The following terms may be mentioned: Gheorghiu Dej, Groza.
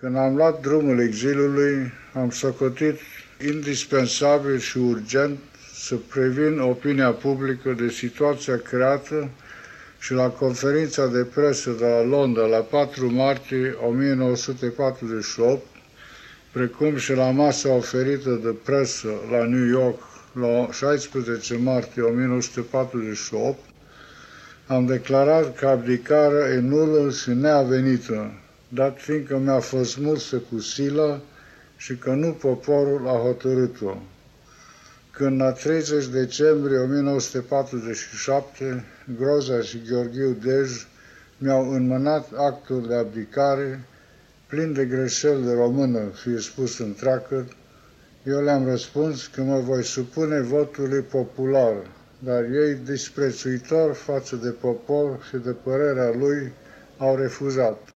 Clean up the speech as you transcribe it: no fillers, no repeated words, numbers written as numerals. Când am luat drumul exilului, am socotit indispensabil și urgent să previn opinia publică de situația creată și la conferința de presă de la Londra la 4 martie 1948, precum și la masa oferită de presă la New York la 16 martie 1948, am declarat că abdicarea e nulă și neavenită, dat fiindcă mi-a fost mulsă cu silă și că nu poporul a hotărât-o. Când la 30 decembrie 1947, Groza și Gheorghiu Dej mi-au înmânat actul de abdicare, plin de greșeli de română, fie spus întreagă, eu le-am răspuns că mă voi supune votului popular, dar ei, disprețuitor față de popor și de părerea lui, au refuzat.